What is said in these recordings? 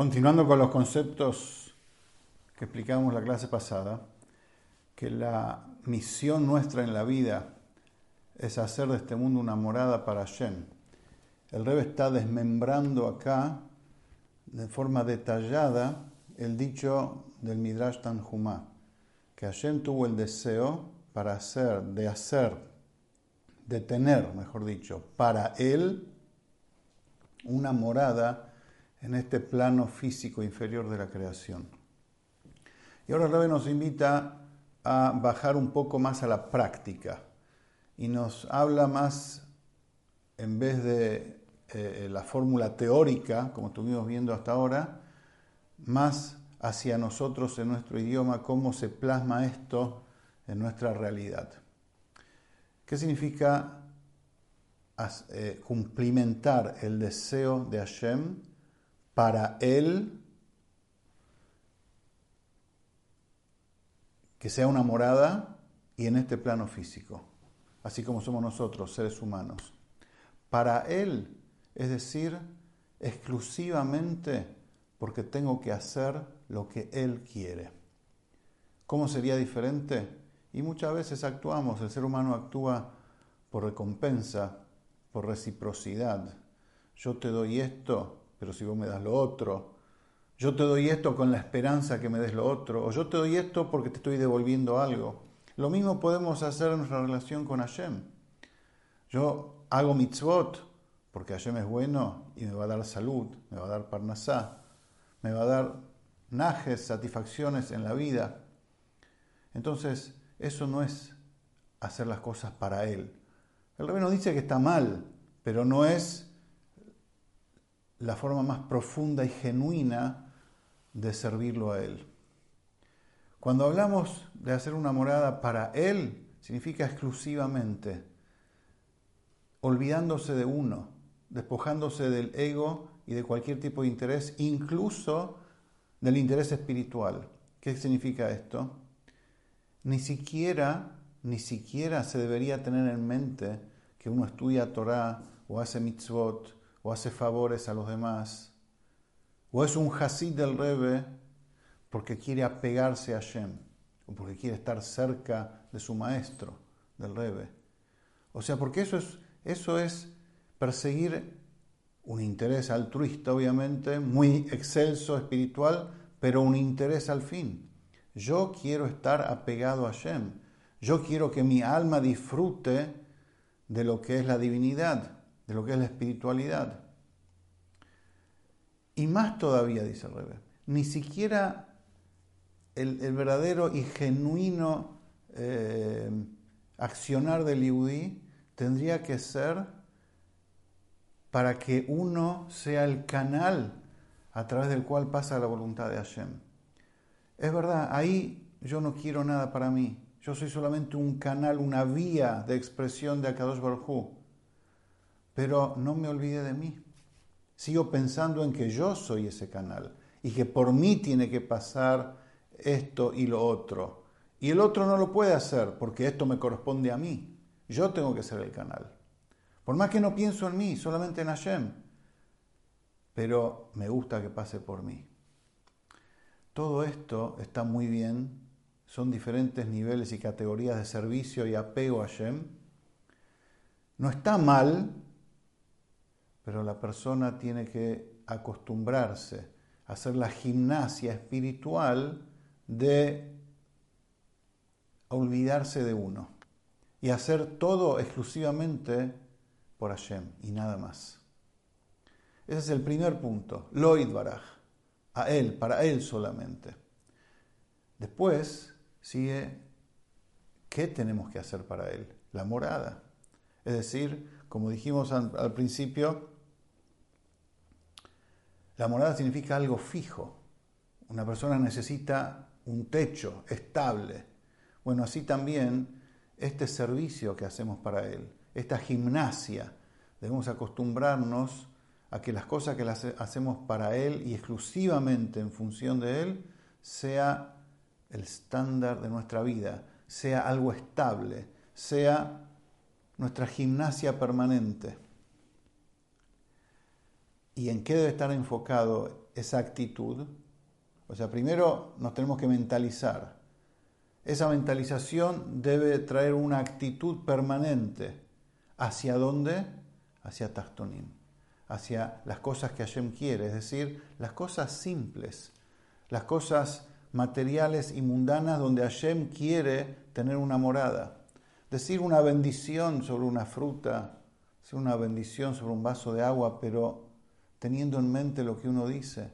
Continuando con los conceptos que explicábamos la clase pasada, que la misión nuestra en la vida es hacer de este mundo una morada para Hashem. El Rebbe está desmembrando acá de forma detallada el dicho del Midrash Tanjuma, que Hashem tuvo el deseo para tener para él una morada en este plano físico inferior de la creación. Y ahora el Rebbe nos invita a bajar un poco más a la práctica y nos habla más, en vez de la fórmula teórica, como estuvimos viendo hasta ahora, más hacia nosotros en nuestro idioma, cómo se plasma esto en nuestra realidad. ¿Qué significa cumplimentar el deseo de Hashem para él, que sea una morada y en este plano físico, así como somos nosotros, seres humanos? Para él, es decir, exclusivamente porque tengo que hacer lo que él quiere. ¿Cómo sería diferente? Y muchas veces actuamos, el ser humano actúa por recompensa, por reciprocidad. Yo te doy esto, pero si vos me das lo otro. Yo te doy esto con la esperanza que me des lo otro, o yo te doy esto porque te estoy devolviendo algo. Lo mismo podemos hacer en nuestra relación con Hashem. Yo hago mitzvot porque Hashem es bueno y me va a dar salud, me va a dar parnasá, me va a dar najes, satisfacciones en la vida. Entonces, eso no es hacer las cosas para él. El Rebbe nos dice que está mal, pero no es la forma más profunda y genuina de servirlo a él. Cuando hablamos de hacer una morada para él, significa exclusivamente, olvidándose de uno, despojándose del ego y de cualquier tipo de interés, incluso del interés espiritual. ¿Qué significa esto? Ni siquiera se debería tener en mente que uno estudia Torah o hace mitzvot o hace favores a los demás, o es un hasid del Rebbe porque quiere apegarse a Shem, o porque quiere estar cerca de su maestro, del Rebbe. O sea, porque eso es perseguir un interés altruista, obviamente, muy excelso, espiritual, pero un interés al fin. Yo quiero estar apegado a Shem. Yo quiero que mi alma disfrute de lo que es la divinidad, de lo que es la espiritualidad. Y más todavía, dice el Rebbe, ni siquiera el verdadero y genuino accionar del Yehudí tendría que ser para que uno sea el canal a través del cual pasa la voluntad de Hashem. Es verdad, ahí yo no quiero nada para mí. Yo soy solamente un canal, una vía de expresión de Hakadosh Baruch Hu. Pero no me olvide de mí. Sigo pensando en que yo soy ese canal y que por mí tiene que pasar esto y lo otro. Y el otro no lo puede hacer porque esto me corresponde a mí. Yo tengo que ser el canal. Por más que no pienso en mí, solamente en Hashem. Pero me gusta que pase por mí. Todo esto está muy bien. Son diferentes niveles y categorías de servicio y apego a Hashem. No está mal, pero la persona tiene que acostumbrarse a hacer la gimnasia espiritual de olvidarse de uno y hacer todo exclusivamente por Hashem y nada más. Ese es el primer punto, lo idbaraj, a él, para él solamente. Después sigue qué tenemos que hacer para él, la morada. Es decir, como dijimos al principio, la morada significa algo fijo. Una persona necesita un techo estable. Bueno, así también este servicio que hacemos para él, esta gimnasia, debemos acostumbrarnos a que las cosas que las hacemos para él y exclusivamente en función de él, sea el estándar de nuestra vida, sea algo estable, sea nuestra gimnasia permanente. ¿Y en qué debe estar enfocado esa actitud? O sea, primero nos tenemos que mentalizar. Esa mentalización debe traer una actitud permanente. ¿Hacia dónde? Hacia Tartonim, hacia las cosas que Hashem quiere, es decir, las cosas simples, las cosas materiales y mundanas donde Hashem quiere tener una morada. Decir una bendición sobre una fruta, decir una bendición sobre un vaso de agua, pero teniendo en mente lo que uno dice,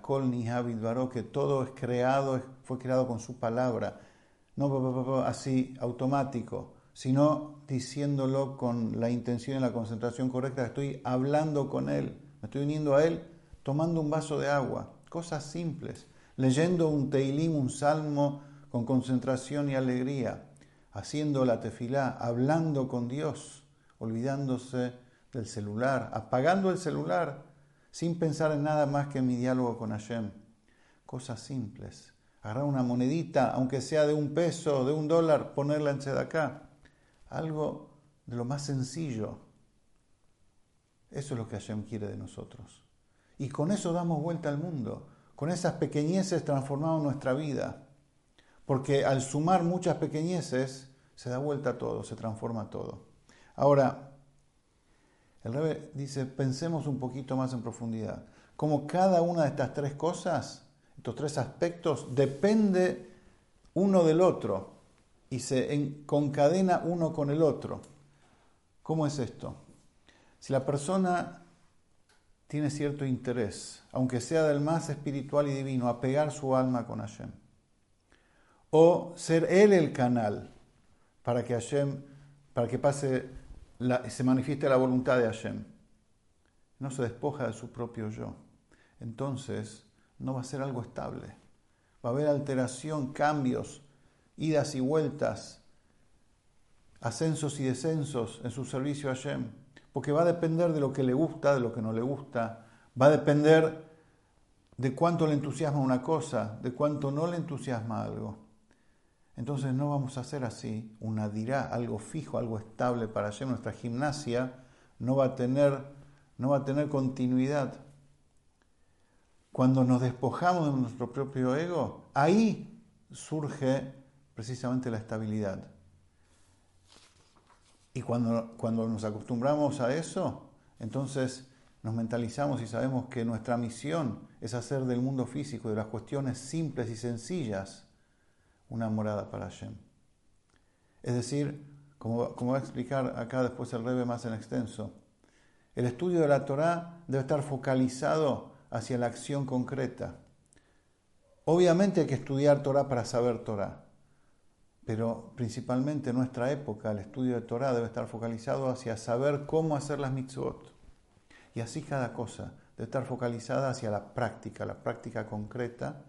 Kol Nishavivaro, que todo es creado, fue creado con su palabra, no así automático, sino diciéndolo con la intención y la concentración correcta. Estoy hablando con él, me estoy uniendo a él, tomando un vaso de agua, cosas simples, leyendo un Teilim, un salmo con concentración y alegría, haciendo la tefilá, hablando con Dios, olvidándose del celular, apagando el celular, sin pensar en nada más que en mi diálogo con Hashem. Cosas simples. Agarrar una monedita, aunque sea de $1, de $1, ponerla en tzedaká. Algo de lo más sencillo. Eso es lo que Hashem quiere de nosotros. Y con eso damos vuelta al mundo. Con esas pequeñeces transformamos nuestra vida. Porque al sumar muchas pequeñeces, se da vuelta todo, se transforma todo. Ahora, el Rebbe dice, pensemos un poquito más en profundidad. Como cada una de estas tres cosas, estos tres aspectos, depende uno del otro y se concadena uno con el otro. ¿Cómo es esto? Si la persona tiene cierto interés, aunque sea del más espiritual y divino, a pegar su alma con Hashem, o ser él el canal para que Hashem, para que pase... se manifiesta la voluntad de Hashem, no se despoja de su propio yo, entonces no va a ser algo estable, va a haber alteración, cambios, idas y vueltas, ascensos y descensos en su servicio a Hashem, porque va a depender de lo que le gusta, de lo que no le gusta, va a depender de cuánto le entusiasma una cosa, de cuánto no le entusiasma algo. Entonces no vamos a hacer así una dirá, algo fijo, algo estable para Hashem. Nuestra gimnasia no va a tener continuidad. Cuando nos despojamos de nuestro propio ego, ahí surge precisamente la estabilidad. Y cuando nos acostumbramos a eso, entonces nos mentalizamos y sabemos que nuestra misión es hacer del mundo físico, de las cuestiones simples y sencillas, una morada para Hashem. Es decir, como va a explicar acá después el Rebbe más en extenso, el estudio de la Torá debe estar focalizado hacia la acción concreta. Obviamente hay que estudiar Torá para saber Torá, pero principalmente en nuestra época el estudio de Torá debe estar focalizado hacia saber cómo hacer las mitzvot. Y así cada cosa debe estar focalizada hacia la práctica concreta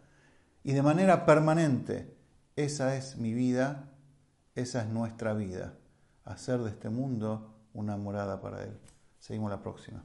y de manera permanente. Esa es mi vida, esa es nuestra vida. Hacer de este mundo una morada para Él. Seguimos la próxima.